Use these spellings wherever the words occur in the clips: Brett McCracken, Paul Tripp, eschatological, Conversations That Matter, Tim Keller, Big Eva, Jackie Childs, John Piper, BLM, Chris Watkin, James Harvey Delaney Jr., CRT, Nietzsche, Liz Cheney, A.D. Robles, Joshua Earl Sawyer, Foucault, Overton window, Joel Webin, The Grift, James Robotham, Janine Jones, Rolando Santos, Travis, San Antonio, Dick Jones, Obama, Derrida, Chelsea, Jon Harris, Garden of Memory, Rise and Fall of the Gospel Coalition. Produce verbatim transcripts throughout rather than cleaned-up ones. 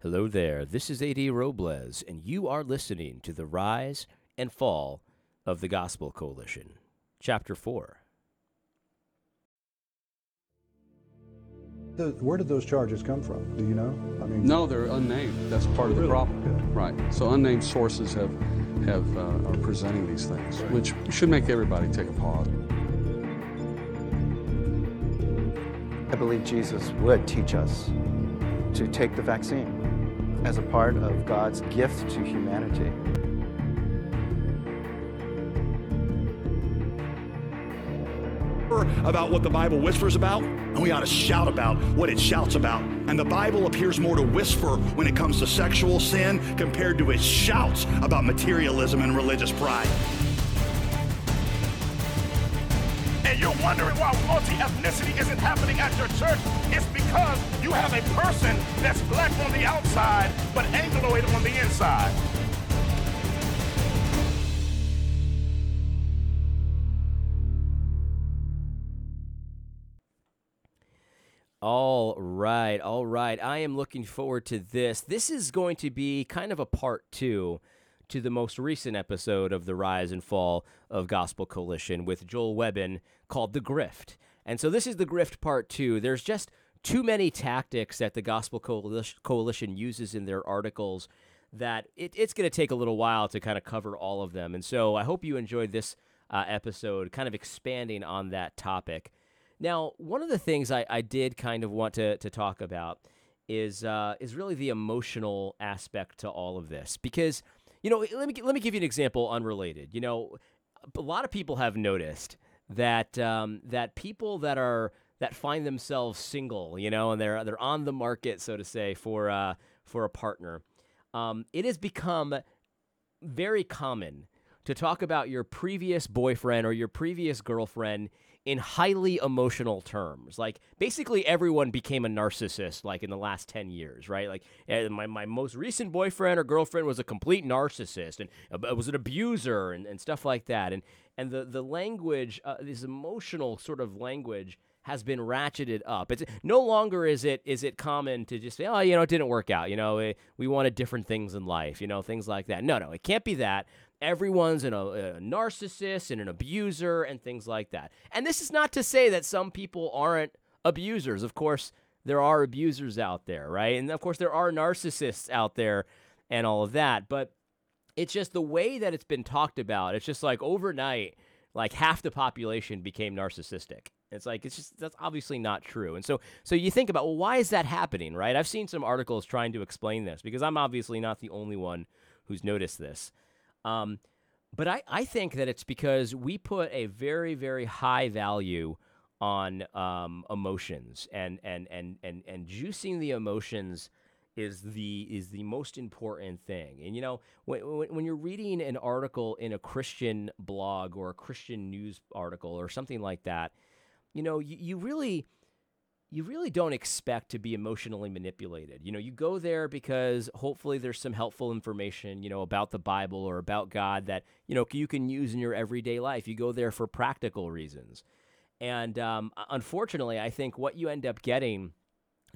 Hello there, this is A D Robles, and you are listening to The Rise and Fall of the Gospel Coalition, Chapter four. Where did those charges come from? Do you know? I mean, no, they're unnamed. That's part of the really? problem. Okay. Right. So unnamed sources have, have uh, are presenting these things, right, which should make everybody take a pause. I believe Jesus would teach us to take the vaccine as a part of God's gift to humanity. About what the Bible whispers about, and we ought to shout about what it shouts about. And the Bible appears more to whisper when it comes to sexual sin compared to its shouts about materialism and religious pride. And you're wondering why multi-ethnicity isn't happening at your church? It's because you have a person that's black on the outside but Angloid on the inside. All right, all right. I am looking forward to this. This is going to be kind of a part two to the most recent episode of The Rise and Fall of Gospel Coalition with Joel Webin called The Grift. And so this is The Grift Part two. There's just too many tactics that the Gospel Coalition uses in their articles that it, it's going to take a little while to kind of cover all of them. And so I hope you enjoyed this uh, episode, kind of expanding on that topic. Now, one of the things I, I did kind of want to, to talk about is uh, is really the emotional aspect to all of this. Because, you know, let me let me give you an example unrelated. You know, a lot of people have noticed that um, that people that are that find themselves single, you know, and they're they're on the market, so to say, for uh, for a partner. Um, it has become very common to talk about your previous boyfriend or your previous girlfriend in highly emotional terms. Like, basically everyone became a narcissist, like, in the last ten years, right? Like, my, my most recent boyfriend or girlfriend was a complete narcissist and uh, was an abuser and, and stuff like that. And and the, the language, uh, this emotional sort of language has been ratcheted up. It's no longer is it is it common to just say, oh, you know, it didn't work out. You know, it, we wanted different things in life, you know, things like that. No, no, it can't be that. Everyone's an, a narcissist and an abuser and things like that. And this is not to say that some people aren't abusers. Of course, there are abusers out there, right? And of course, there are narcissists out there and all of that. But it's just the way that it's been talked about. It's just like overnight, like half the population became narcissistic. It's like, it's just, that's obviously not true. And so, so you think about, well, why is that happening, right? I've seen some articles trying to explain this because I'm obviously not the only one who's noticed this. Um, but I, I think that it's because we put a very, very high value on um, emotions, and and, and, and and juicing the emotions is the is the most important thing. And, you know, when, when you're reading an article in a Christian blog or a Christian news article or something like that, you know, you, you really... you really don't expect to be emotionally manipulated. You know, you go there because hopefully there's some helpful information, you know, about the Bible or about God that, you know, you can use in your everyday life. You go there for practical reasons. And um, unfortunately, I think what you end up getting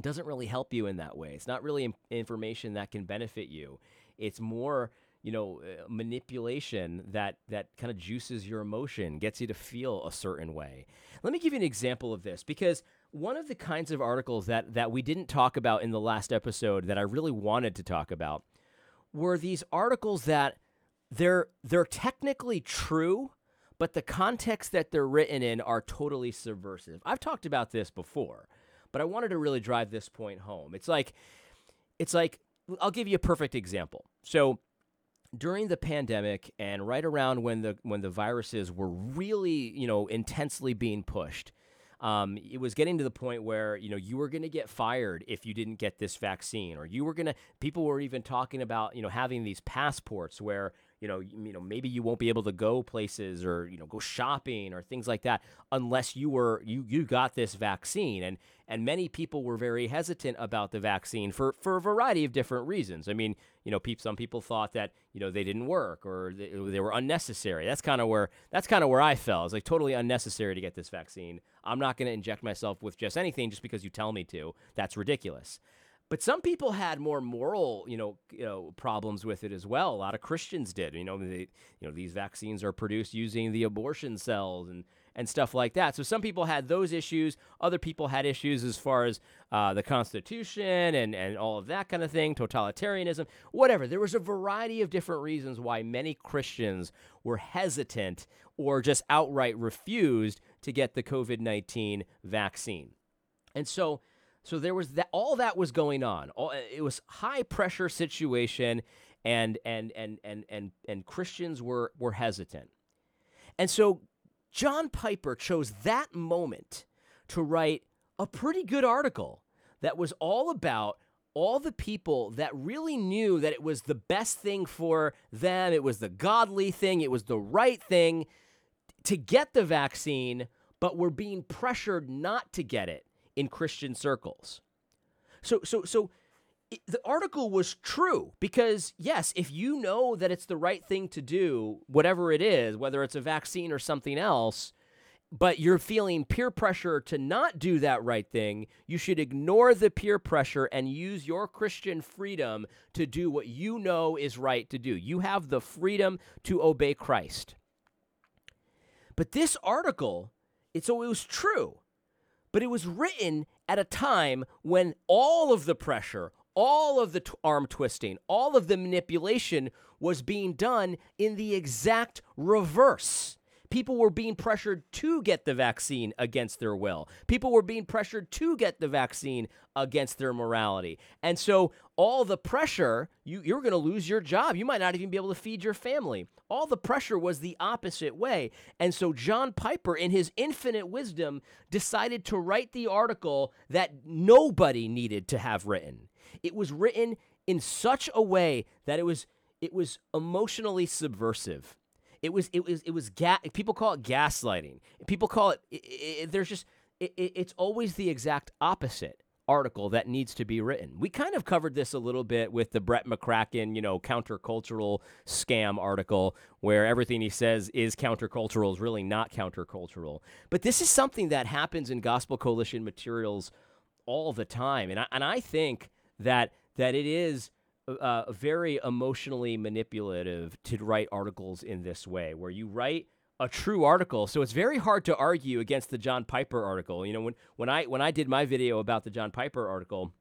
doesn't really help you in that way. It's not really information that can benefit you. It's more, you know, manipulation that, that kind of juices your emotion, gets you to feel a certain way. Let me give you an example of this, because one of the kinds of articles that, that we didn't talk about in the last episode that I really wanted to talk about were these articles that they're they're technically true, but the context that they're written in are totally subversive. I've talked about this before, but I wanted to really drive this point home. It's like, it's like I'll give you a perfect example. So during the pandemic and right around when the when the viruses were really, you know, intensely being pushed, Um, it was getting to the point where, you know, you were going to get fired if you didn't get this vaccine, or you were going to, people were even talking about, you know, having these passports where, you know, you, you know, maybe you won't be able to go places or, you know, go shopping or things like that unless you were, you, you got this vaccine. And, and many people were very hesitant about the vaccine for, for a variety of different reasons. I mean, you know, pe- some people thought that, you know, they didn't work or they, they were unnecessary. That's kind of where, that's kind of where I fell. It's like totally unnecessary to get this vaccine. I'm not going to inject myself with just anything just because you tell me to. That's ridiculous. But some people had more moral, you know, you know, problems with it as well. A lot of Christians did. You know, they, you know, these vaccines are produced using the abortion cells and and stuff like that. So some people had those issues. Other people had issues as far as uh, the Constitution and, and all of that kind of thing, totalitarianism, whatever. There was a variety of different reasons why many Christians were hesitant or just outright refused to get the covid nineteen vaccine. And so so there was that. All that was going on. All, it was high pressure situation, and and and and and and Christians were were hesitant. And so John Piper chose that moment to write a pretty good article that was all about all the people that really knew that it was the best thing for them, it was the godly thing, it was the right thing to get the vaccine, but were being pressured not to get it in Christian circles. So so so it, the article was true, because yes, if you know that it's the right thing to do, whatever it is, whether it's a vaccine or something else, but you're feeling peer pressure to not do that right thing, you should ignore the peer pressure and use your Christian freedom to do what you know is right to do. You have the freedom to obey Christ. But this article, it's so it was true. But it was written at a time when all of the pressure, all of the t- arm twisting, all of the manipulation was being done in the exact reverse. People were being pressured to get the vaccine against their will. People were being pressured to get the vaccine against their morality. And so all the pressure, you, you're going to lose your job. You might not even be able to feed your family. All the pressure was the opposite way. And so John Piper, in his infinite wisdom, decided to write the article that nobody needed to have written. It was written in such a way that it was it was emotionally subversive. It was, it was, it was, ga- people call it gaslighting. People call it, it, it there's just, it, it, it's always the exact opposite article that needs to be written. We kind of covered this a little bit with the Brett McCracken, you know, countercultural scam article, where everything he says is countercultural is really not countercultural. But this is something that happens in Gospel Coalition materials all the time. And I, and I think that, that it is, Uh, very emotionally manipulative to write articles in this way, where you write a true article. So it's very hard to argue against the John Piper article. You know, when when I when I did my video about the John Piper article,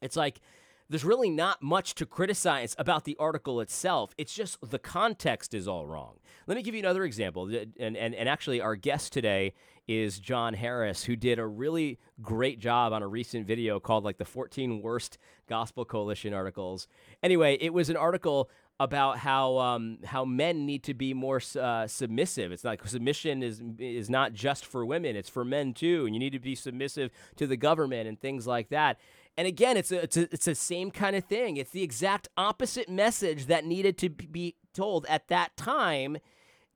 it's like there's really not much to criticize about the article itself. It's just the context is all wrong. Let me give you another example. And and, and actually, our guest today is Jon Harris, who did a really great job on a recent video called like the fourteen Worst Gospel Coalition Articles. Anyway, it was an article about how um, how men need to be more uh, submissive. It's like submission is is not just for women, it's for men too, and you need to be submissive to the government and things like that. And again, it's a, it's a, it's the same kind of thing. It's the exact opposite message that needed to be told at that time.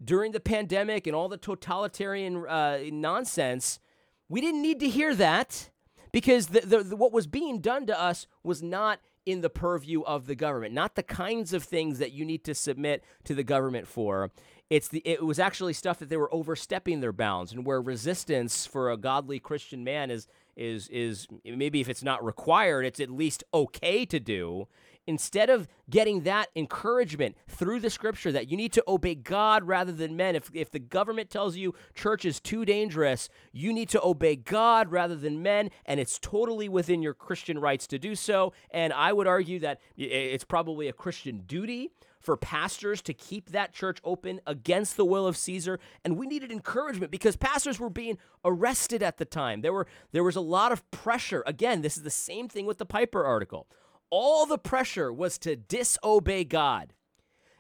During the pandemic and all the totalitarian uh, nonsense, we didn't need to hear that, because the, the, the, what was being done to us was not in the purview of the government, not the kinds of things that you need to submit to the government for. It's the it was actually stuff that they were overstepping their bounds, and where resistance for a godly Christian man is is is maybe if it's not required, it's at least okay to do. Instead of getting that encouragement through the scripture that you need to obey God rather than men, if if the government tells you church is too dangerous, you need to obey God rather than men, and it's totally within your Christian rights to do so. And I would argue that it's probably a Christian duty for pastors to keep that church open against the will of Caesar. And we needed encouragement, because pastors were being arrested at the time. There were there was a lot of pressure. Again, this is the same thing with the Piper article. All the pressure was to disobey God.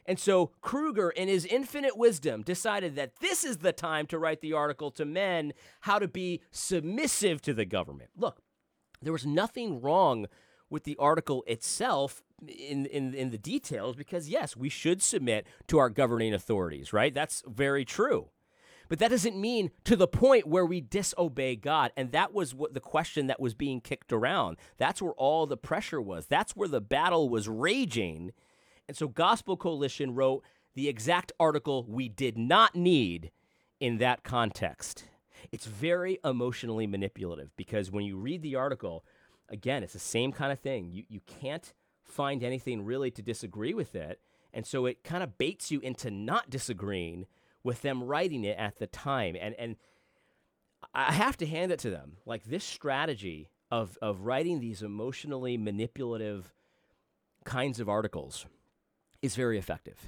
And so Kruger, in his infinite wisdom, decided that this is the time to write the article to men, how to be submissive to the government. Look, there was nothing wrong with the article itself in, in, in the details, because yes, we should submit to our governing authorities, right? That's very true. But that doesn't mean to the point where we disobey God. And that was what the question that was being kicked around. That's where all the pressure was. That's where the battle was raging. And so Gospel Coalition wrote the exact article we did not need in that context. It's very emotionally manipulative, because when you read the article, again, it's the same kind of thing. You you can't find anything really to disagree with it. And so it kind of baits you into not disagreeing with them writing it at the time. And and I have to hand it to them. Like, this strategy of of writing these emotionally manipulative kinds of articles is very effective.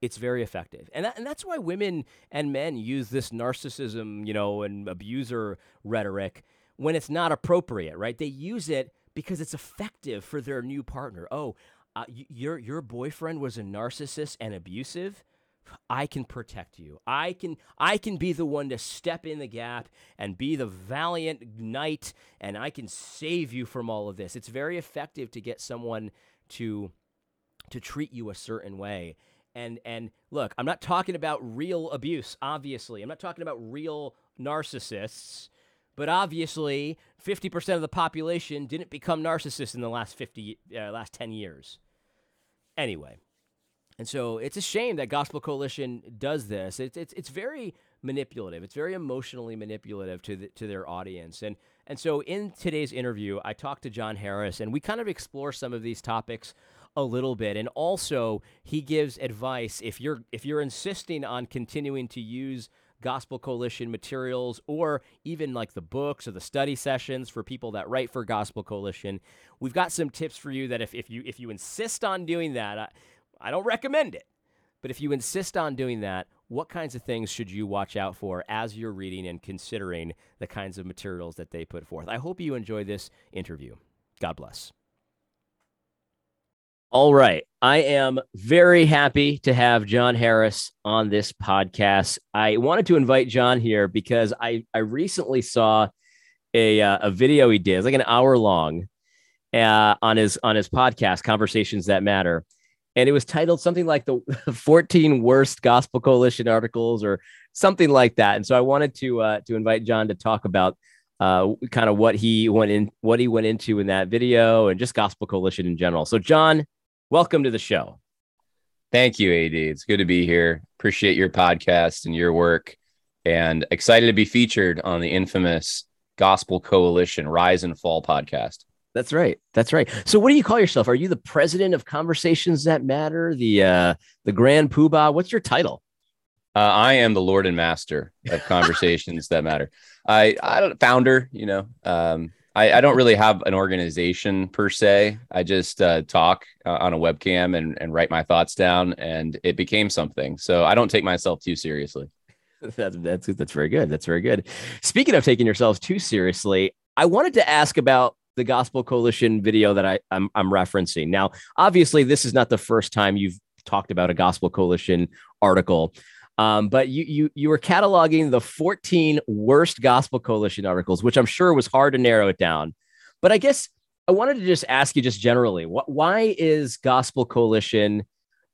It's very effective. And that, and that's why women and men use this narcissism, you know, and abuser rhetoric when it's not appropriate, right? They use it because it's effective for their new partner. Oh, uh, y- your your boyfriend was a narcissist and abusive. I can protect you. I can I can be the one to step in the gap and be the valiant knight, and I can save you from all of this. It's very effective to get someone to to treat you a certain way. And and look, I'm not talking about real abuse, obviously. I'm not talking about real narcissists, but obviously fifty percent of the population didn't become narcissists in the last fifty uh, last ten years. Anyway, and so it's a shame that Gospel Coalition does this. It's it's it's very manipulative. It's very emotionally manipulative to the, to their audience. And and so in today's interview, I talked to Jon Harris, and we kind of explore some of these topics a little bit. And also, he gives advice if you're if you're insisting on continuing to use Gospel Coalition materials, or even like the books or the study sessions for people that write for Gospel Coalition. We've got some tips for you that if if you if you insist on doing that. I, I don't recommend it, but if you insist on doing that, what kinds of things should you watch out for as you're reading and considering the kinds of materials that they put forth? I hope you enjoy this interview. God bless. All right. I am very happy to have Jon Harris on this podcast. I wanted to invite Jon here because I, I recently saw a, uh, a video he did. It's like an hour long uh, on his on his podcast, Conversations That Matter. And it was titled something like the fourteen worst Gospel Coalition articles or something like that. And so I wanted to uh, to invite Jon to talk about uh, kind of what he went in, what he went into in that video, and just Gospel Coalition in general. So, Jon, welcome to the show. Thank you, A D. It's good to be here. Appreciate your podcast and your work, and excited to be featured on the infamous Gospel Coalition Rise and Fall podcast. That's right. That's right. So what do you call yourself? Are you the president of Conversations That Matter? The uh, the grand poobah? What's your title? Uh, I am the Lord and Master of Conversations That Matter. I, I don't founder, you know, um, I, I don't really have an organization per se. I just uh, talk uh, on a webcam and, and write my thoughts down, and it became something. So I don't take myself too seriously. That's, that's, that's very good. That's very good. Speaking of taking yourselves too seriously, I wanted to ask about the Gospel Coalition video that I, I'm, I'm referencing. Now, obviously, this is not the first time you've talked about a Gospel Coalition article, um, but you you you were cataloging the fourteen worst Gospel Coalition articles, which I'm sure was hard to narrow it down. But I guess I wanted to just ask you just generally, what why is Gospel Coalition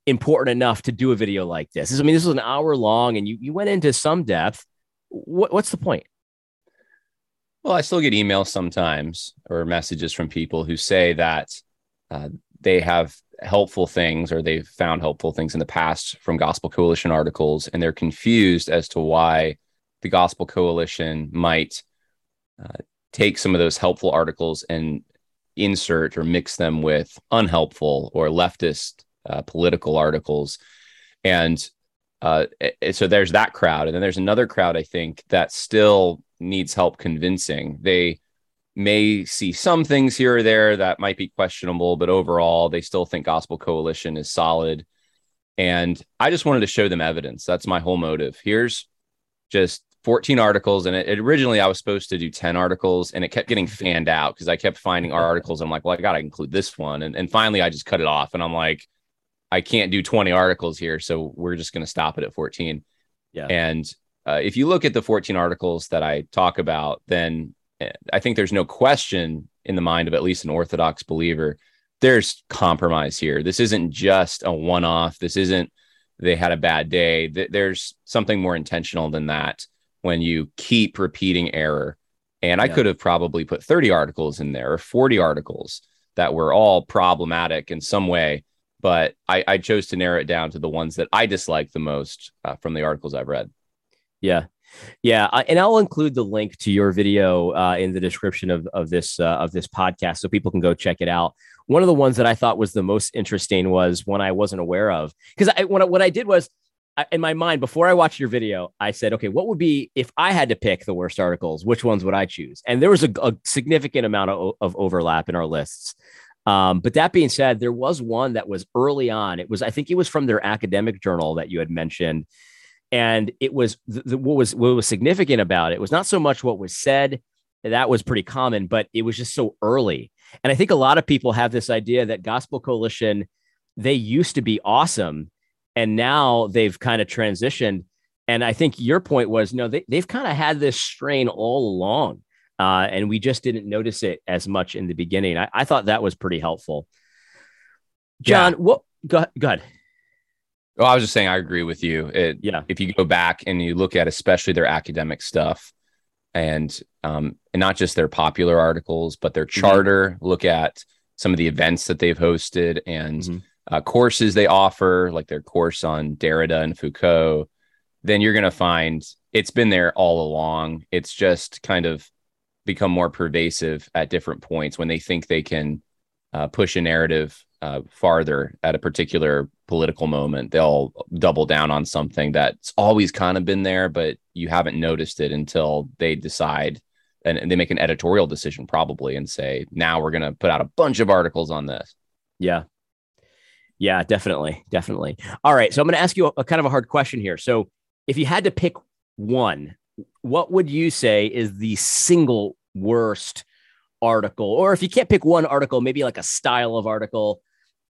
important enough to do a video like this? I mean, this was an hour long, and you, you went into some depth. What, what's the point? Well, I still get emails sometimes or messages from people who say that uh, they have helpful things, or they've found helpful things in the past from Gospel Coalition articles, and they're confused as to why the Gospel Coalition might uh, take some of those helpful articles and insert or mix them with unhelpful or leftist uh, political articles. And uh, so there's that crowd. And then there's another crowd, I think, that still needs help convincing. They may see some things here or there that might be questionable, but overall, they still think Gospel Coalition is solid. And I just wanted to show them evidence. That's my whole motive. Here's just fourteen articles. And it, it originally, I was supposed to do ten articles, and it kept getting fanned out because I kept finding articles. I'm like, well, I got to include this one. And, and finally, I just cut it off. And I'm like, I can't do twenty articles here. So we're just going to stop it at fourteen. Yeah. And Uh, if you look at the fourteen articles that I talk about, then I think there's no question in the mind of at least an Orthodox believer, there's compromise here. This isn't just a one-off. This isn't they had a bad day. There's something more intentional than that when you keep repeating error. And I yeah. could have probably put thirty articles in there, or forty articles that were all problematic in some way, but I, I chose to narrow it down to the ones that I dislike the most uh, from the articles I've read. Yeah. Yeah. I, and I'll include the link to your video uh, in the description of, of this, uh, of this podcast, so people can go check it out. One of the ones that I thought was the most interesting was one I wasn't aware of, because I, what, what I did was, I, in my mind, before I watched your video, I said, okay, what would be, if I had to pick the worst articles, which ones would I choose? And there was a, a significant amount of, of overlap in our lists. Um, but that being said, there was one that was early on. It was, I think it was from their academic journal that you had mentioned. And it was the, the, what was what was significant about it was not so much what was said. That was pretty common, but it was just so early. And I think a lot of people have this idea that Gospel Coalition, they used to be awesome, and now they've kind of transitioned. And I think your point was, no, they, they've kind of had this strain all along. Uh, and we just didn't notice it as much in the beginning. I, I thought that was pretty helpful. John, yeah. what? Go, go ahead. Well, I was just saying, I agree with you. It, yeah. If you go back and you look at especially their academic stuff, and um, and not just their popular articles, but their charter, mm-hmm. look at some of the events that they've hosted and mm-hmm. uh, courses they offer, like their course on Derrida and Foucault, then you're going to find it's been there all along. It's just kind of become more pervasive at different points when they think they can uh, push a narrative uh, farther at a particular political moment. They'll double down on something that's always kind of been there, but you haven't noticed it until they decide, and, and they make an editorial decision probably and say, now we're going to put out a bunch of articles on this. Yeah. Yeah, definitely. Definitely. All right. So I'm going to ask you a, a kind of a hard question here. So if you had to pick one, what would you say is the single worst article? Or if you can't pick one article, maybe like a style of article,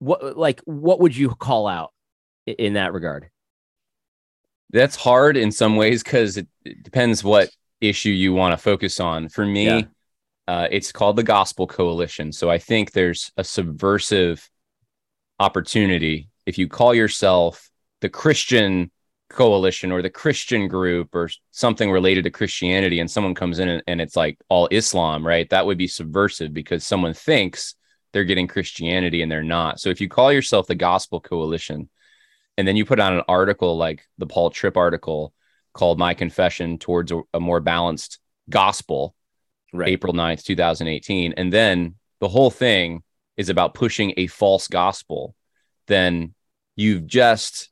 what, like, what would you call out in that regard? That's hard in some ways, because it, it depends what issue you want to focus on. For me, yeah. uh, it's called the Gospel Coalition. So I think there's a subversive opportunity. If you call yourself the Christian Coalition or the Christian group or something related to Christianity, and someone comes in and, and it's like all Islam, right? That would be subversive because someone thinks they're getting Christianity and they're not. So if you call yourself the Gospel Coalition and then you put out an article like the Paul Tripp article called My Confession Towards a, a More Balanced Gospel, right. April ninth, twenty eighteen, and then the whole thing is about pushing a false gospel, then you've just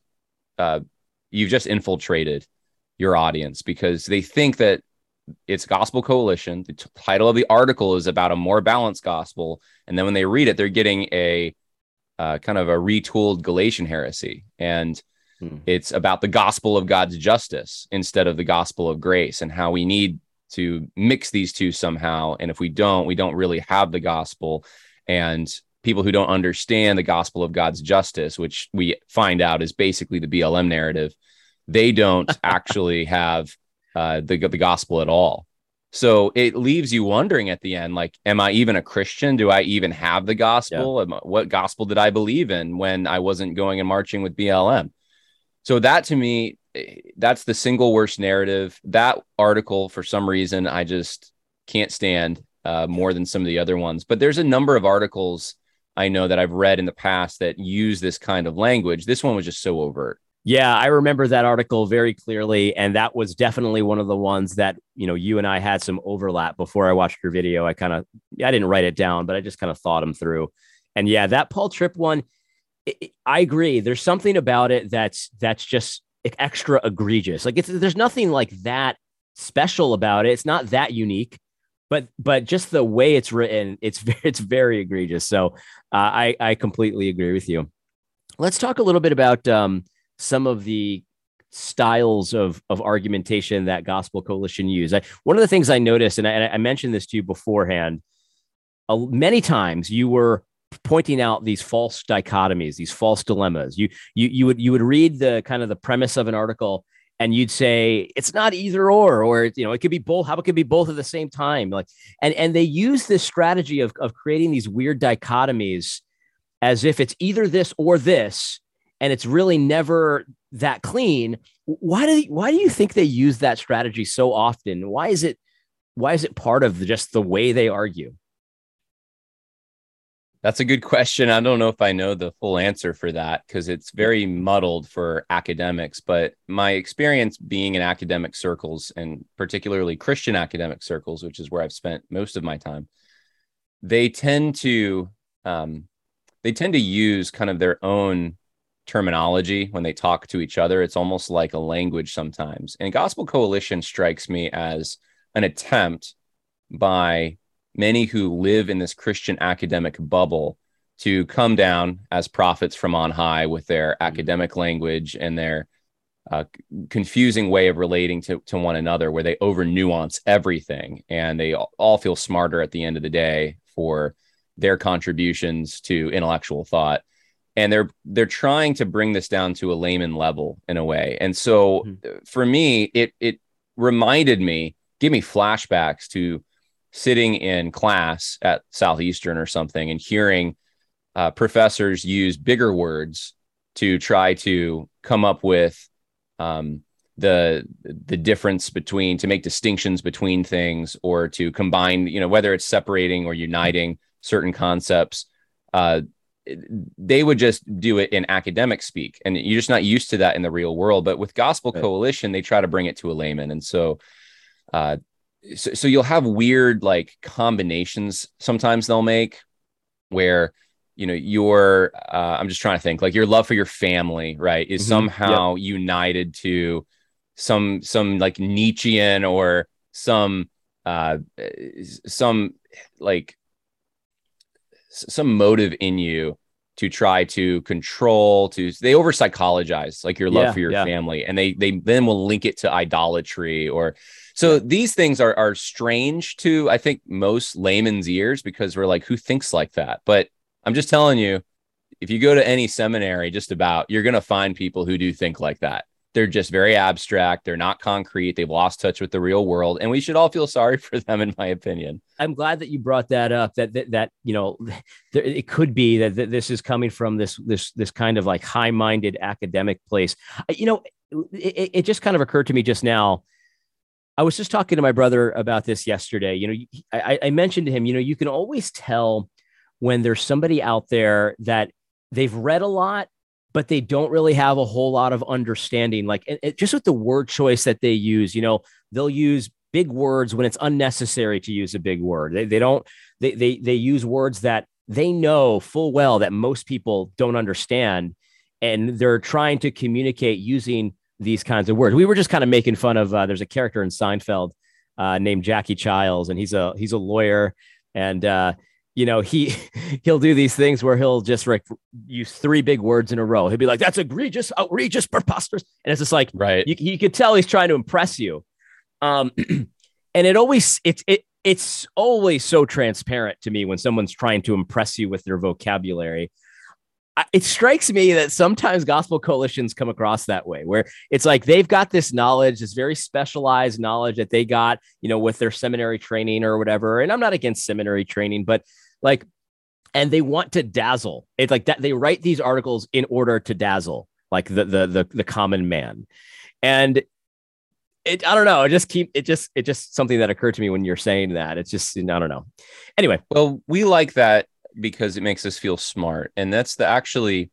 uh you've just infiltrated your audience, because they think that it's Gospel Coalition. The t- title of the article is about a more balanced gospel. And then when they read it, they're getting a uh, kind of a retooled Galatian heresy. And hmm. it's about the gospel of God's justice instead of the gospel of grace, and how we need to mix these two somehow. And if we don't, we don't really have the gospel. And people who don't understand the gospel of God's justice, which we find out is basically the B L M narrative, they don't actually have uh, the, the gospel at all. So it leaves you wondering at the end, like, am I even a Christian? Do I even have the gospel? Yeah. Am I, what gospel did I believe in when I wasn't going and marching with B L M? So that, to me, that's the single worst narrative. That article, for some reason, I just can't stand uh, more than some of the other ones. But there's a number of articles I know that I've read in the past that use this kind of language. This one was just so overt. Yeah, I remember that article very clearly. And that was definitely one of the ones that, you know, you and I had some overlap before I watched your video. I kind of, I didn't write it down, but I just kind of thought them through. And yeah, that Paul Tripp one, it, it, I agree. There's something about it that's, that's just extra egregious. Like, it's, there's nothing like that special about it. It's not that unique. But but just the way it's written, it's it's very egregious. So uh, I I completely agree with you. Let's talk a little bit about um, some of the styles of of argumentation that Gospel Coalition use. I, one of the things I noticed, and I, and I mentioned this to you beforehand, uh, many times you were pointing out these false dichotomies, these false dilemmas. You you you would you would read the kind of the premise of an article, and you'd say it's not either or, or, you know, it could be both. How it could be both at the same time. Like, and, and they use this strategy of, of creating these weird dichotomies as if it's either this or this, and it's really never that clean. Why do, why do you think they use that strategy so often? Why is it, why is it part of just the way they argue? That's a good question. I don't know if I know the full answer for that because it's very muddled for academics, but my experience being in academic circles and particularly Christian academic circles, which is where I've spent most of my time, they tend to, um, they tend to use kind of their own terminology when they talk to each other. It's almost like a language sometimes. And Gospel Coalition strikes me as an attempt by many who live in this Christian academic bubble to come down as prophets from on high with their mm-hmm. academic language and their uh, confusing way of relating to, to one another, where they over nuance everything. And they all feel smarter at the end of the day for their contributions to intellectual thought. And they're, they're trying to bring this down to a layman level in a way. And so mm-hmm. for me, it, it reminded me, give me flashbacks to sitting in class at Southeastern or something and hearing uh, professors use bigger words to try to come up with um, the the difference between, to make distinctions between things, or to combine, you know, whether it's separating or uniting certain concepts. Uh, they would just do it in academic speak. And you're just not used to that in the real world. But with Gospel right. Coalition, they try to bring it to a layman. And so uh, So, so you'll have weird like combinations sometimes they'll make where, you know, your uh, I'm just trying to think, like your love for your family, right, is mm-hmm. somehow yep. united to some some like Nietzschean or some uh, some like some motive in you to try to control, to they over psychologize like your love yeah, for your yeah. family, and they they then will link it to idolatry or. So these things are are strange to, I think, most layman's ears, because we're like, who thinks like that? But I'm just telling you, if you go to any seminary, just about, you're going to find people who do think like that. They're just very abstract. They're not concrete. They've lost touch with the real world. And we should all feel sorry for them, in my opinion. I'm glad that you brought that up, that that, that you know, there, it could be that, that this is coming from this this this kind of like high-minded academic place. You know, it, it just kind of occurred to me just now. I was just talking to my brother about this yesterday. You know, I, I mentioned to him, you know, you can always tell when there's somebody out there that they've read a lot, but they don't really have a whole lot of understanding. Like it, it, just with the word choice that they use, you know, they'll use big words when it's unnecessary to use a big word. They, they don't, they, they, they use words that they know full well that most people don't understand. And they're trying to communicate using these kinds of words. We were just kind of making fun of, uh, there's a character in Seinfeld uh, named Jackie Childs, and he's a, he's a lawyer. And, uh, you know, he, he'll do these things where he'll just like use three big words in a row. He'll be like, that's egregious, outrageous, preposterous. And it's just like, right. You, you could tell he's trying to impress you. Um, and it always, it's, it, it's always so transparent to me when someone's trying to impress you with their vocabulary. It strikes me that sometimes gospel coalitions come across that way, where it's like they've got this knowledge, this very specialized knowledge that they got, you know, with their seminary training or whatever. And I'm not against seminary training, but like, and they want to dazzle. It's like that they write these articles in order to dazzle, like the the the, the common man. And it, I don't know. It just keep it just it just something that occurred to me when you're saying that. It's just, I don't know. Anyway, well, we like that, because it makes us feel smart. And that's the actually,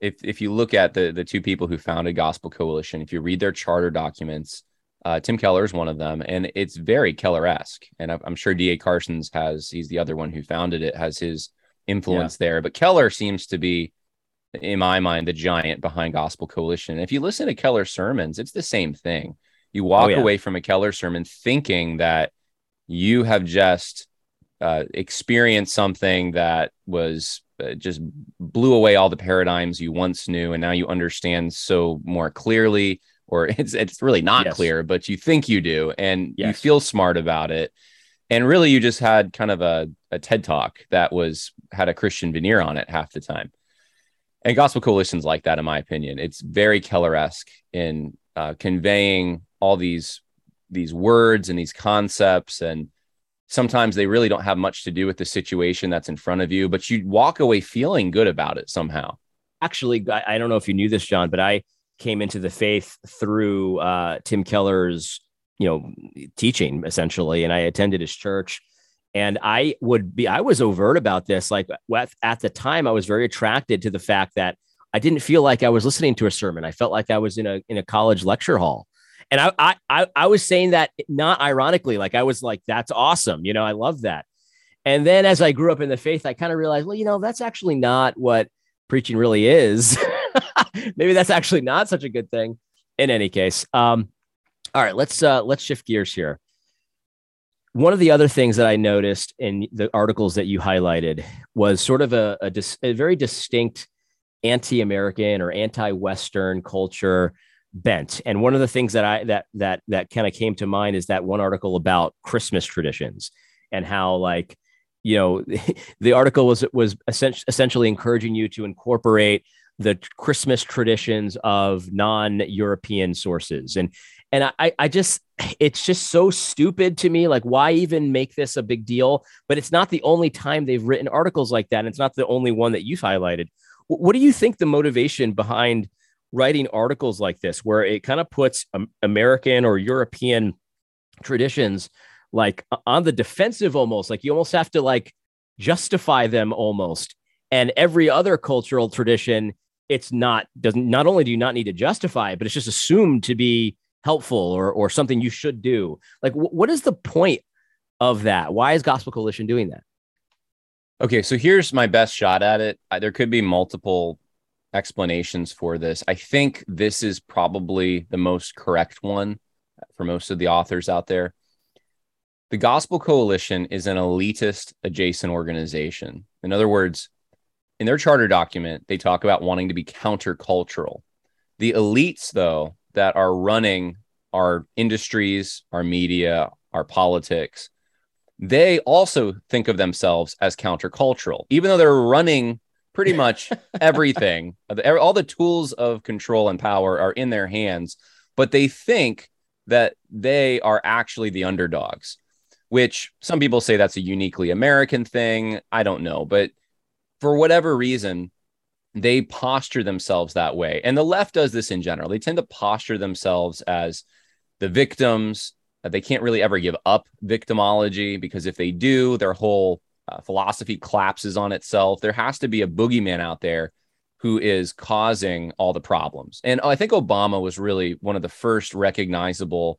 if if you look at the the two people who founded Gospel Coalition, if you read their charter documents, uh, Tim Keller is one of them, and it's very Keller-esque. And I'm sure D A Carson's has, he's the other one who founded it, has his influence yeah. there. But Keller seems to be, in my mind, the giant behind Gospel Coalition. And if you listen to Keller sermons, it's the same thing. You walk oh, yeah. away from a Keller sermon thinking that you have just Uh, experience something that was uh, just blew away all the paradigms you once knew, and now you understand so more clearly, or it's it's really not yes. clear, but you think you do, and yes. you feel smart about it. And really, you just had kind of a, a TED talk that was had a Christian veneer on it half the time. And Gospel Coalition's like that, in my opinion. It's very Keller-esque in uh, conveying all these these words and these concepts, and sometimes they really don't have much to do with the situation that's in front of you, but you walk away feeling good about it somehow. Actually, I don't know if you knew this, John, but I came into the faith through uh, Tim Keller's, you know, teaching essentially, and I attended his church. And I would be, I was overt about this. Like at the time, I was very attracted to the fact that I didn't feel like I was listening to a sermon. I felt like I was in a, in a college lecture hall. And I, I, I was saying that not ironically, like I was like, that's awesome. You know, I love that. And then as I grew up in the faith, I kind of realized, well, you know, that's actually not what preaching really is. Maybe that's actually not such a good thing in any case. Um, all right, let's, uh, let's shift gears here. One of the other things that I noticed in the articles that you highlighted was sort of a, a, dis, a very distinct anti-American or anti-Western culture bent. And one of the things that I, that, that, that kind of came to mind is that one article about Christmas traditions and how, like, you know, the article was, was essentially encouraging you to incorporate the Christmas traditions of non-European sources. And, and I, I just, it's just so stupid to me. Like, why even make this a big deal? But it's not the only time they've written articles like that. And it's not the only one that you've highlighted. What do you think the motivation behind writing articles like this, where it kind of puts um, American or European traditions like on the defensive, almost like you almost have to like justify them almost. And every other cultural tradition, it's not doesn't not only do you not need to justify it, but it's just assumed to be helpful or or something you should do. Like, wh- what is the point of that? Why is Gospel Coalition doing that? Okay, so here's my best shot at it. I, there could be multiple explanations for this. I think this is probably the most correct one for most of the authors out there. The Gospel Coalition is an elitist adjacent organization. In other words, in their charter document, they talk about wanting to be countercultural. The elites, though, that are running our industries, our media, our politics, they also think of themselves as countercultural, even though they're running pretty much everything. All the tools of control and power are in their hands, but they think that they are actually the underdogs, which some people say that's a uniquely American thing. I don't know, but for whatever reason, they posture themselves that way. And the left does this in general. They tend to posture themselves as the victims. They can't really ever give up victimology, because if they do, their whole Uh, philosophy collapses on itself. There has to be a boogeyman out there who is causing all the problems. And I think Obama was really one of the first recognizable,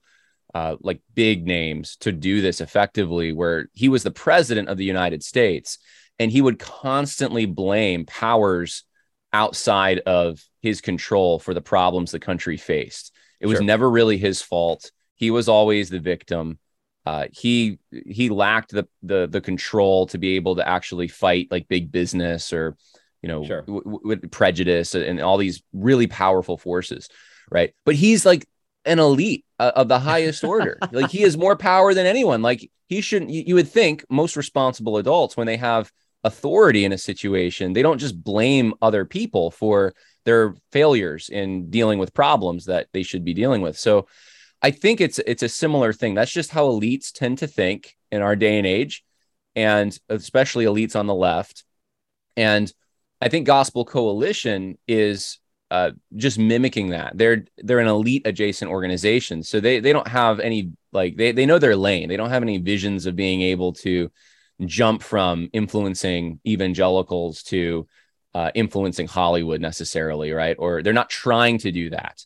uh, like big names to do this effectively, where he was the president of the United States and he would constantly blame powers outside of his control for the problems the country faced. It was Sure. never really his fault. He was always the victim. Uh, he he lacked the, the the control to be able to actually fight like big business or, you know, sure. w- w- prejudice and all these really powerful forces. Right. But he's like an elite uh, of the highest order. Like, he has more power than anyone. Like, he shouldn't. You, you would think most responsible adults, when they have authority in a situation, they don't just blame other people for their failures in dealing with problems that they should be dealing with. So I think it's it's a similar thing. That's just how elites tend to think in our day and age, and especially elites on the left. And I think Gospel Coalition is uh, just mimicking that. They're they're an elite adjacent organization, so they they don't have any like they they know their lane. They don't have any visions of being able to jump from influencing evangelicals to uh, influencing Hollywood necessarily, right? Or they're not trying to do that.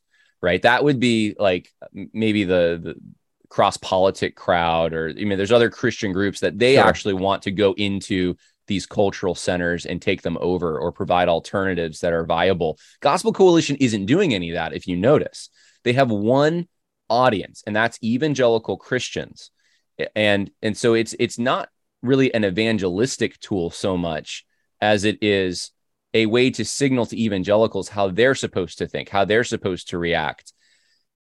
Right. That would be like maybe the, the cross politic crowd, or, I mean, there's other Christian groups that they sure. actually want to go into these cultural centers and take them over or provide alternatives that are viable. Gospel Coalition isn't doing any of that. If you notice, they have one audience, and that's evangelical Christians. And and so it's it's not really an evangelistic tool so much as it is a way to signal to evangelicals how they're supposed to think, how they're supposed to react.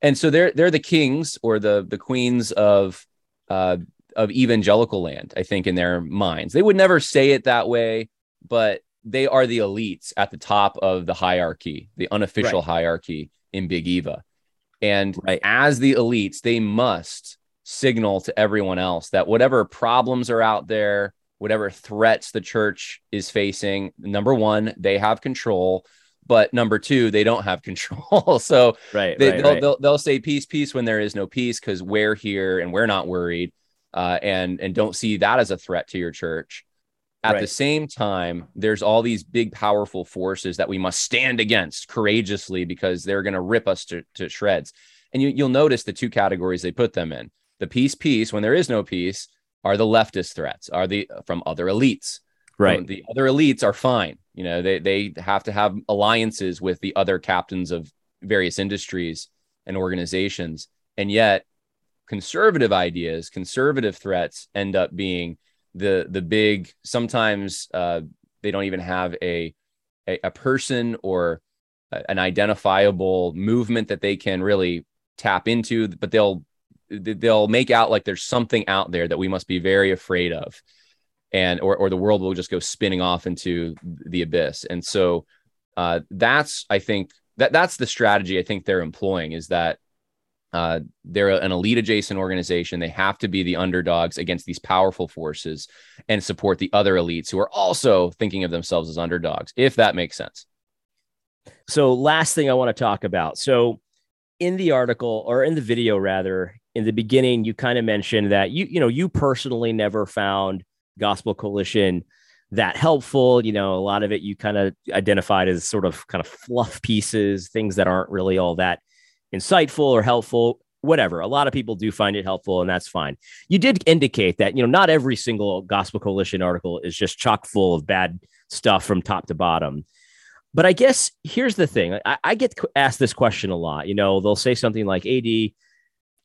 And so they're they're the kings or the the queens of uh, of evangelical land, I think, in their minds. They would never say it that way, but they are the elites at the top of the hierarchy, the unofficial right. hierarchy in Big Eva. And right. as the elites, they must signal to everyone else that whatever problems are out there, whatever threats the church is facing, number one, they have control, but number two, they don't have control. So right, they, right, they'll, right. They'll, they'll say peace, peace when there is no peace, because we're here and we're not worried. uh, and, and don't see that as a threat to your church. At right. the same time, there's all these big, powerful forces that we must stand against courageously because they're going to rip us to, to shreds. And you, you'll notice the two categories they put them in. The peace, peace, when there is no peace, are the leftist threats, are the from other elites. Right. Um, the other elites are fine. You know, they, they have to have alliances with the other captains of various industries and organizations. And yet conservative ideas, conservative threats end up being the the big, sometimes uh, they don't even have a, a, a person or a, an identifiable movement that they can really tap into, but they'll, they'll make out like there's something out there that we must be very afraid of. And, or, or the world will just go spinning off into the abyss. And so uh, that's, I think that that's the strategy I think they're employing, is that Uh, they're an elite adjacent organization. They have to be the underdogs against these powerful forces and support the other elites who are also thinking of themselves as underdogs, if that makes sense. So last thing I want to talk about. So in the article, or in the video rather, in the beginning, you kind of mentioned that you, you know, you personally never found Gospel Coalition that helpful. You know, a lot of it you kind of identified as sort of kind of fluff pieces, things that aren't really all that insightful or helpful, whatever. A lot of people do find it helpful, and that's fine. You did indicate that, you know, not every single Gospel Coalition article is just chock full of bad stuff from top to bottom. But I guess here's the thing. I, I get asked this question a lot. You know, they'll say something like, A D,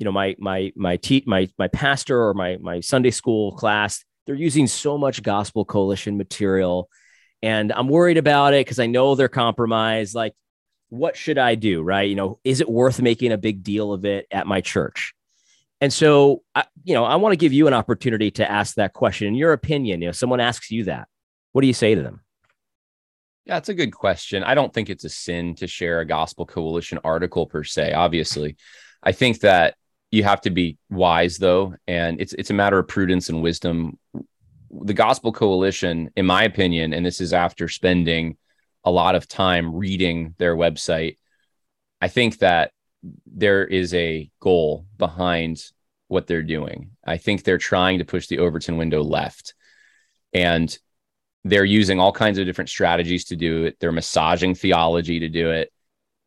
you know, my, my, my, te- my, my pastor or my, my Sunday school class, they're using so much Gospel Coalition material, and I'm worried about it because I know they're compromised. Like, what should I do? Right. You know, is it worth making a big deal of it at my church? And so, I, you know, I want to give you an opportunity to ask that question. In your opinion, you know, someone asks you that, what do you say to them? Yeah, that's a good question. I don't think it's a sin to share a Gospel Coalition article per se. Obviously, I think that you have to be wise though. And it's, it's a matter of prudence and wisdom. The Gospel Coalition, in my opinion, and this is after spending a lot of time reading their website, I think that there is a goal behind what they're doing. I think they're trying to push the Overton window left, and they're using all kinds of different strategies to do it. They're massaging theology to do it.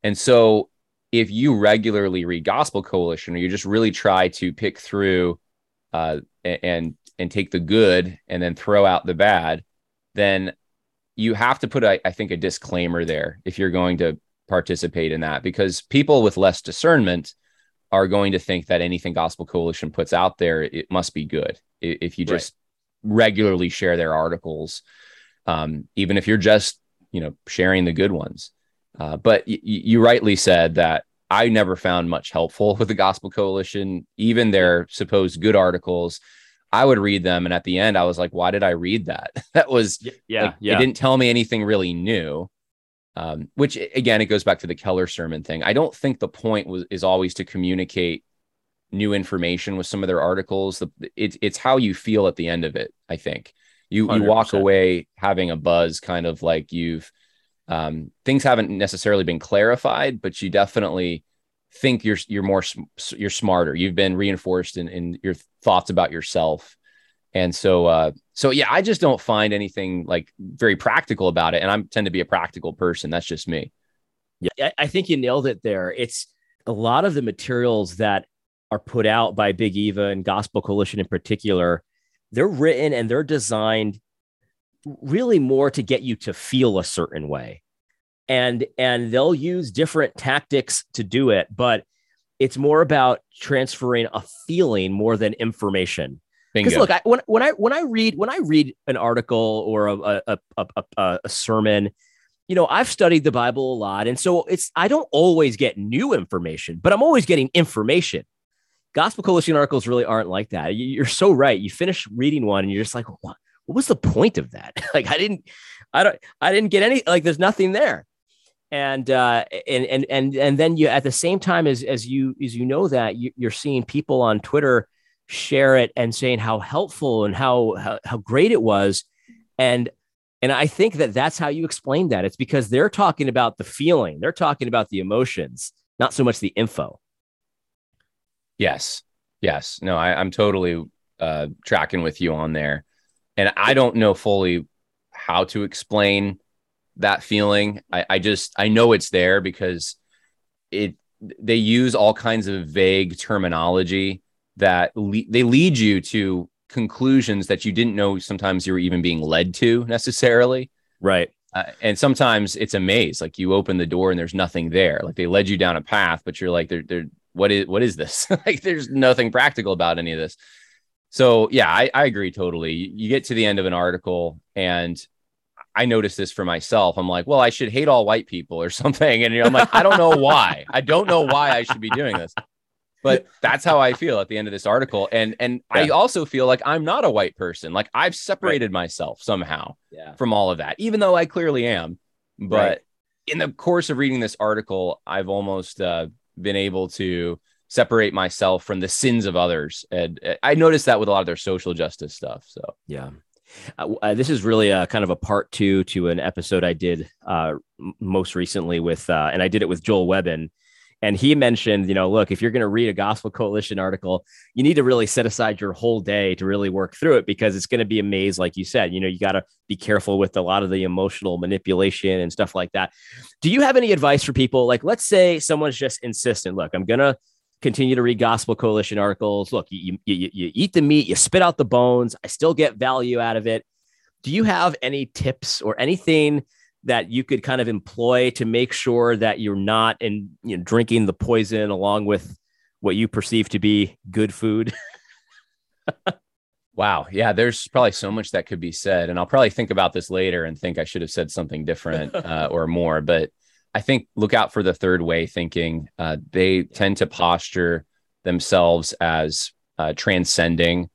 And so if you regularly read Gospel Coalition, or you just really try to pick through uh, and, and take the good and then throw out the bad, then you have to put, I, I think, a disclaimer there if you're going to participate in that, because people with less discernment are going to think that anything Gospel Coalition puts out there, it must be good. If you just right. regularly share their articles, um, even if you're just, you know, sharing the good ones. Uh, but y- you rightly said that I never found much helpful with the Gospel Coalition, even their supposed good articles. I would read them, and at the end, I was like, why did I read that? That was, yeah, like, yeah. It didn't tell me anything really new, um, which, again, it goes back to the Keller sermon thing. I don't think the point was, is always to communicate new information with some of their articles. The, it, it's how you feel at the end of it, I think. You, you walk away having a buzz, kind of like you've, um, things haven't necessarily been clarified, but you definitely think you're you're more you're smarter. You've been reinforced in, in your thoughts about yourself, and so uh, so yeah. I just don't find anything like very practical about it, and I tend to be a practical person. That's just me. Yeah, I think you nailed it there. It's a lot of the materials that are put out by Big Eva and Gospel Coalition in particular. They're written and they're designed really more to get you to feel a certain way. And and they'll use different tactics to do it, but it's more about transferring a feeling more than information. Because look, I, when when I when I read when I read an article or a a, a a a sermon, you know, I've studied the Bible a lot, and so it's I don't always get new information, but I'm always getting information. Gospel Coalition articles really aren't like that. You're so right. You finish reading one, and you're just like, what? What was the point of that? like I didn't, I don't, I didn't get any. Like there's nothing there. And, uh, and, and, and, and then you, at the same time as, as you, as you know, that you, you're seeing people on Twitter share it and saying how helpful and how, how, how great it was. And, and I think that that's how you explain that. It's because they're talking about the feeling, they're talking about the emotions, not so much the info. Yes. Yes. No, I, I'm totally uh, tracking with you on there. And I don't know fully how to explain that feeling. I, I just, I know it's there because it, they use all kinds of vague terminology that le- they lead you to conclusions that you didn't know sometimes you were even being led to necessarily. Right. Uh, and sometimes it's a maze. Like you open the door and there's nothing there. Like they led you down a path, but you're like, they're, they're, what is, what is this? Like there's nothing practical about any of this. So yeah, I, I agree totally. You get to the end of an article and I noticed this for myself. I'm like, well, I should hate all white people or something. And you know, I'm like, I don't know why. I don't know why I should be doing this. But that's how I feel at the end of this article. And and yeah. I also feel like I'm not a white person. Like I've separated right. myself somehow yeah. from all of that, even though I clearly am. But right. in the course of reading this article, I've almost uh, been able to separate myself from the sins of others. And I noticed that with a lot of their social justice stuff. So, yeah. Uh, this is really a kind of a part two to an episode I did uh, most recently with, uh, and I did it with Joel Webin. And he mentioned, you know, look, if you're going to read a Gospel Coalition article, you need to really set aside your whole day to really work through it, because it's going to be a maze. Like you said, you know, you got to be careful with a lot of the emotional manipulation and stuff like that. Do you have any advice for people? Like, let's say someone's just insistent, look, I'm going to continue to read Gospel Coalition articles. Look, you, you you eat the meat, you spit out the bones. I still get value out of it. Do you have any tips or anything that you could kind of employ to make sure that you're not in, you know, drinking the poison along with what you perceive to be good food? Wow. Yeah. There's probably so much that could be said, and I'll probably think about this later and think I should have said something different uh, or more, but I think look out for the third way thinking. Uh, they tend to posture themselves as uh, transcending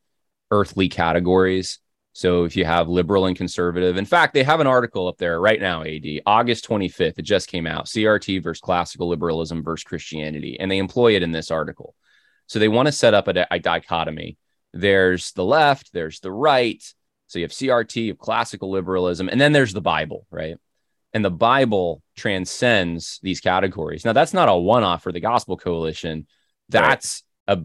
earthly categories. So if you have liberal and conservative, in fact, they have an article up there right now, A D, August twenty-fifth, it just came out, C R T versus classical liberalism versus Christianity. And they employ it in this article. So they want to set up a, a dichotomy. There's the left, there's the right. So you have C R T of classical liberalism, and then there's the Bible, right? And the Bible transcends these categories. Now, that's not a one-off for the Gospel Coalition. That's right.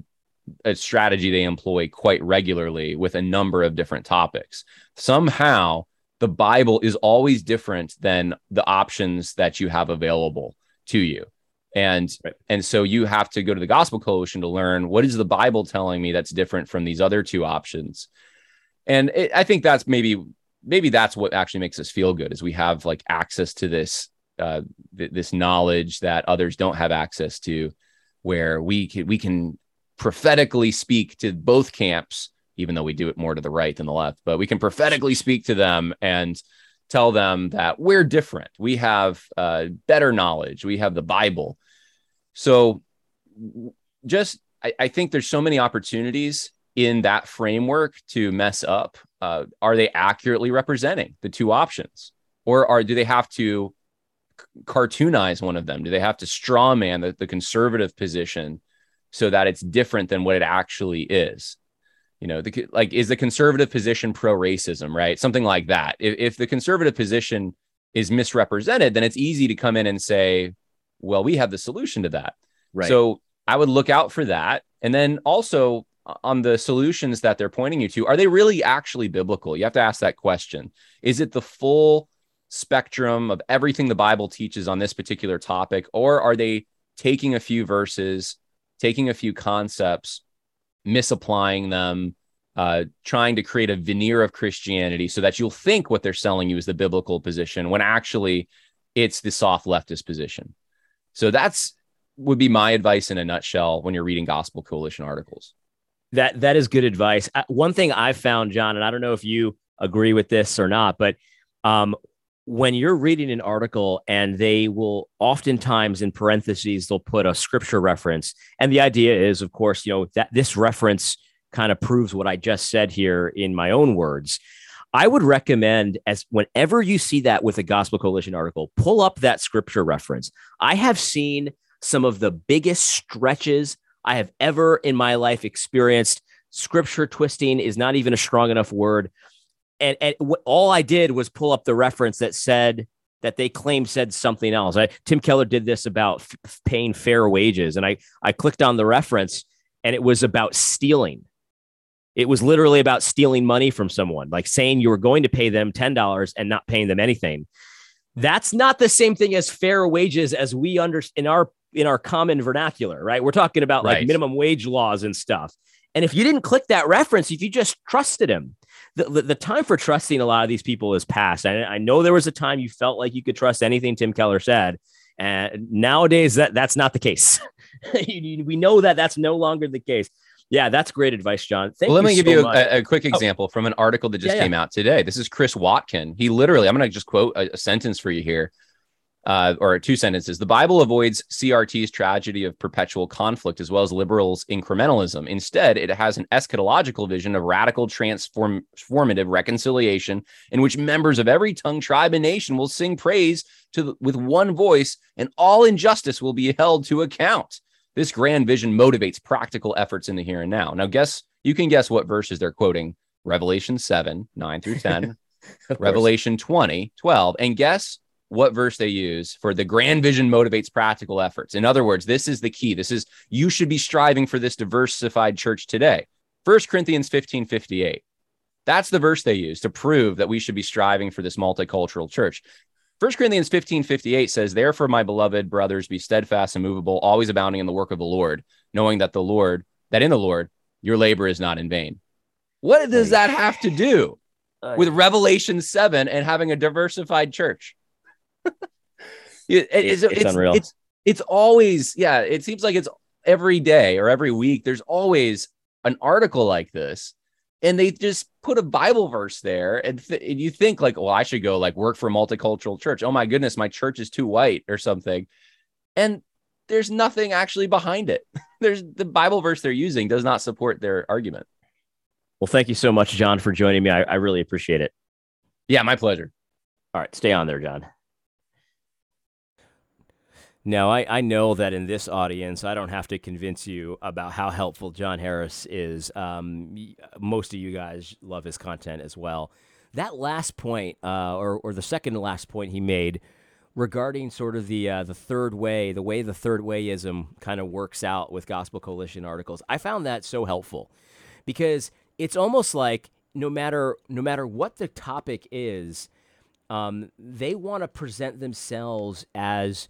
a, a strategy they employ quite regularly with a number of different topics. Somehow, the Bible is always different than the options that you have available to you. And, right. and so you have to go to the Gospel Coalition to learn, what is the Bible telling me that's different from these other two options? And it, I think that's maybe... Maybe that's what actually makes us feel good, is we have like access to this, uh, th- this knowledge that others don't have access to, where we can, we can prophetically speak to both camps, even though we do it more to the right than the left, but we can prophetically speak to them and tell them that we're different. We have uh, better knowledge. We have the Bible. So just, I, I think there's so many opportunities in that framework to mess up. Uh, are they accurately representing the two options, or are do they have to c- cartoonize one of them? Do they have to straw man the, the conservative position so that it's different than what it actually is? You know, the, like, is the conservative position pro-racism, right? Something like that. If, if the conservative position is misrepresented, then it's easy to come in and say, well, we have the solution to that. Right. So I would look out for that. And then also, on the solutions that they're pointing you to, are they really actually biblical? You have to ask that question. Is it the full spectrum of everything the Bible teaches on this particular topic, or are they taking a few verses, taking a few concepts, misapplying them, uh, trying to create a veneer of Christianity so that you'll think what they're selling you is the biblical position when actually it's the soft leftist position? So that's would be my advice in a nutshell when you're reading Gospel Coalition articles. That that is good advice. One thing I've found, John, and I don't know if you agree with this or not, but um, when you're reading an article and they will oftentimes in parentheses, they'll put a scripture reference. And the idea is, of course, you know, that this reference kind of proves what I just said here in my own words. I would recommend, as whenever you see that with a Gospel Coalition article, pull up that scripture reference. I have seen some of the biggest stretches I have ever in my life experienced. Scripture twisting is not even a strong enough word. And, and what, all I did was pull up the reference that said that they claim said something else. I, Tim Keller did this about f- paying fair wages. And I, I clicked on the reference and it was about stealing. It was literally about stealing money from someone, like saying you were going to pay them ten dollars and not paying them anything. That's not the same thing as fair wages as we understand in our in our common vernacular, right? We're talking about like right. minimum wage laws and stuff. And if you didn't click that reference, if you just trusted him, the, the, the time for trusting a lot of these people is past. I, I know there was a time you felt like you could trust anything Tim Keller said. And nowadays that that's not the case. We know that that's no longer the case. Yeah, that's great advice, John. Thank well, let you me give so you a, a quick example oh. from an article that just yeah, came yeah. out today. This is Chris Watkin. He literally, I'm going to just quote a, a sentence for you here, uh, or two sentences. The Bible avoids C R T's tragedy of perpetual conflict as well as liberals' incrementalism. Instead, it has an eschatological vision of radical transformative reconciliation in which members of every tongue, tribe, and nation will sing praise to the, with one voice, and all injustice will be held to account. This grand vision motivates practical efforts in the here and now. Now, guess you can guess what verses they're quoting. Revelation seven, nine through ten, Revelation course. twenty, twelve. And guess what verse they use for the grand vision motivates practical efforts. In other words, this is the key. This is you should be striving for this diversified church today. First Corinthians fifteen fifty-eight. That's the verse they use to prove that we should be striving for this multicultural church. First Corinthians fifteen fifty-eight says, therefore, my beloved brothers, be steadfast and immovable, always abounding in the work of the Lord, knowing that the Lord, that in the Lord, your labor is not in vain. What does that have to do with Revelation seven and having a diversified church? it, it, it's, it's, it's unreal. It's, it's always, yeah, it seems like it's every day or every week. There's always an article like this. And they just put a Bible verse there, and, th- and you think like, well, I should go like work for a multicultural church. Oh my goodness, my church is too white or something. And there's nothing actually behind it. There's the Bible verse they're using does not support their argument. Well, thank you so much, John, for joining me. I, I really appreciate it. Yeah, my pleasure. All right, stay on there, John. Now, I, I know that in this audience, I don't have to convince you about how helpful Jon Harris is. Um, most of you guys love his content as well. That last point, uh, or or the second to last point he made regarding sort of the uh, the third way, the way the third wayism kind of works out with Gospel Coalition articles, I found that so helpful because it's almost like no matter no matter what the topic is, um, they want to present themselves as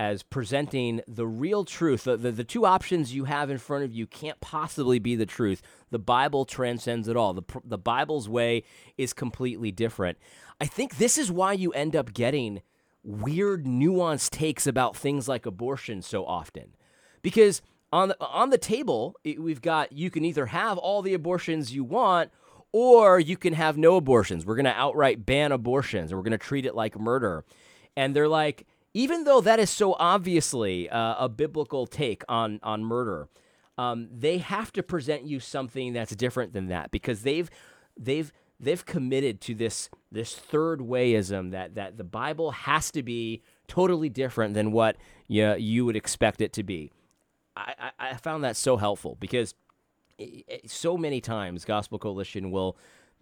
as presenting the real truth. The, the, the two options you have in front of you can't possibly be the truth. The Bible transcends it all. The, the Bible's way is completely different. I think this is why you end up getting weird, nuanced takes about things like abortion so often. Because on the, on the table, it, we've got you can either have all the abortions you want or you can have no abortions. We're going to outright ban abortions, or we're going to treat it like murder. And they're like, even though that is so obviously uh, a biblical take on on murder, um, they have to present you something that's different than that because they've they've they've committed to this this third wayism that that the Bible has to be totally different than what you, you would expect it to be. I, I found that so helpful because it, it, so many times Gospel Coalition will.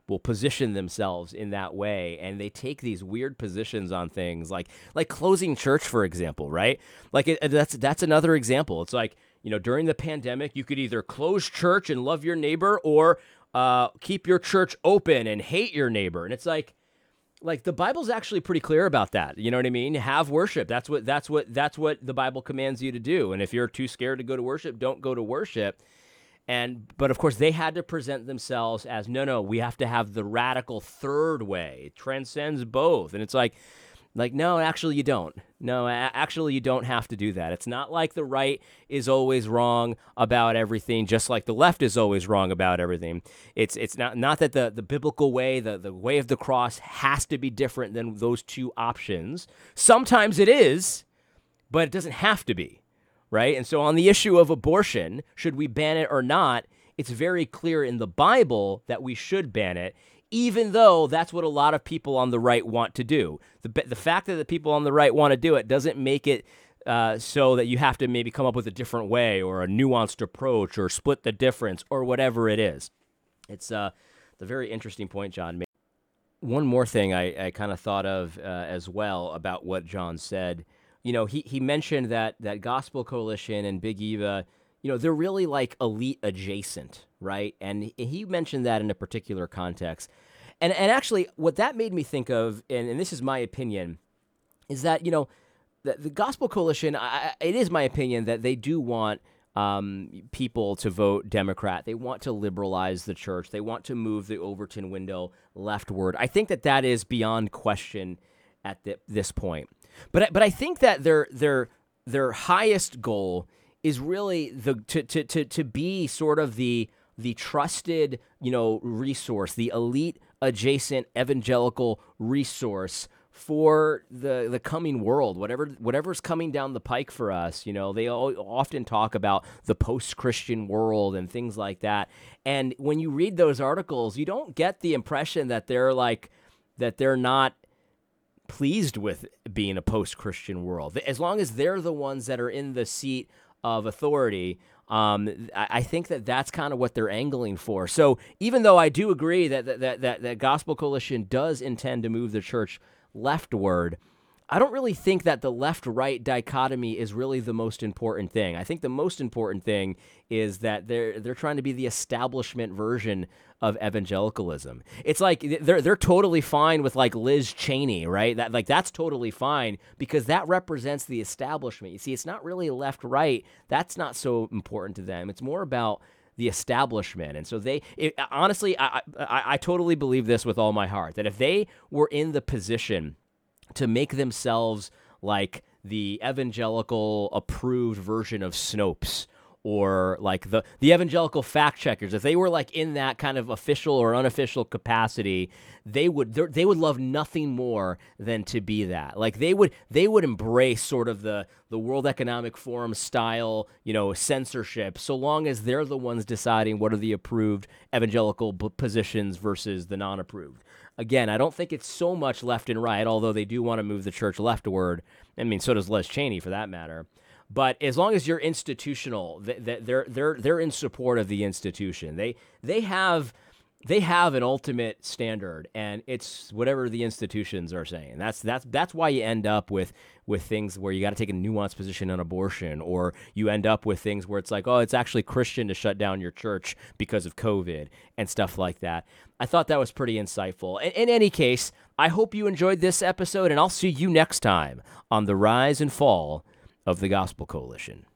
will position themselves in that way, and they take these weird positions on things like like closing church, for example, right? Like it, that's that's another example. It's like, you know, during the pandemic, you could either close church and love your neighbor or uh, keep your church open and hate your neighbor. And it's like like the Bible's actually pretty clear about that. You know what I mean? Have worship. That's what that's what that's what the Bible commands you to do. And if you're too scared to go to worship, don't go to worship. And but of course they had to present themselves as no, no, we have to have the radical third way. It transcends both, and it's like, like no, actually you don't. No, actually you don't have to do that. It's not like the right is always wrong about everything, just like the left is always wrong about everything. It's it's not not that the the biblical way, the the way of the cross, has to be different than those two options. Sometimes it is, but it doesn't have to be. Right? And so on the issue of abortion, should we ban it or not, it's very clear in the Bible that we should ban it, even though that's what a lot of people on the right want to do. The the fact that the people on the right want to do it doesn't make it uh, so that you have to maybe come up with a different way or a nuanced approach or split the difference or whatever it is. It's uh, a very interesting point John made. One more thing I, I kind of thought of uh, as well about what John said. You know, he, he mentioned that that Gospel Coalition and Big Eva, you know, they're really like elite adjacent, right? And he mentioned that in a particular context. And and actually, what that made me think of, and, and this is my opinion, is that, you know, the, the Gospel Coalition, I, it is my opinion that they do want um, people to vote Democrat. They want to liberalize the church. They want to move the Overton window leftward. I think that that is beyond question at the, this point. But but I think that their their their highest goal is really the to to to, to be sort of the the trusted, you know, resource, the elite adjacent evangelical resource for the the coming world, whatever whatever's coming down the pike for us. You know, they all often talk about the post-Christian world and things like that. And when you read those articles, you don't get the impression that they're like that they're not pleased with being a post-Christian world. As long as they're the ones that are in the seat of authority, um, I think that that's kind of what they're angling for. So even though I do agree that that that that Gospel Coalition does intend to move the church leftward, I don't really think that the left-right dichotomy is really the most important thing. I think the most important thing is that they're they're trying to be the establishment version of evangelicalism. It's like they're they're totally fine with like Liz Cheney, right? That like that's totally fine because that represents the establishment. You see, it's not really left-right. That's not so important to them. It's more about the establishment. And so they, it, honestly, I, I I totally believe this with all my heart, that if they were in the position to make themselves like the evangelical approved version of Snopes or like the, the evangelical fact checkers, if they were like in that kind of official or unofficial capacity, they would they would love nothing more than to be that. Like they would they would embrace sort of the the World Economic Forum style, you know, censorship, so long as they're the ones deciding what are the approved evangelical b- positions versus the non-approved. Again, I don't think it's so much left and right, although they do want to move the church leftward. I mean, so does Liz Cheney, for that matter. But as long as you're institutional, they're they're they're in support of the institution. They they have they have an ultimate standard, and it's whatever the institutions are saying. That's that's that's why you end up with with things where you got to take a nuanced position on abortion, or you end up with things where it's like, oh, it's actually Christian to shut down your church because of COVID and stuff like that. I thought that was pretty insightful. In, in any case, I hope you enjoyed this episode, and I'll see you next time on The Rise and Fall of the Gospel Coalition.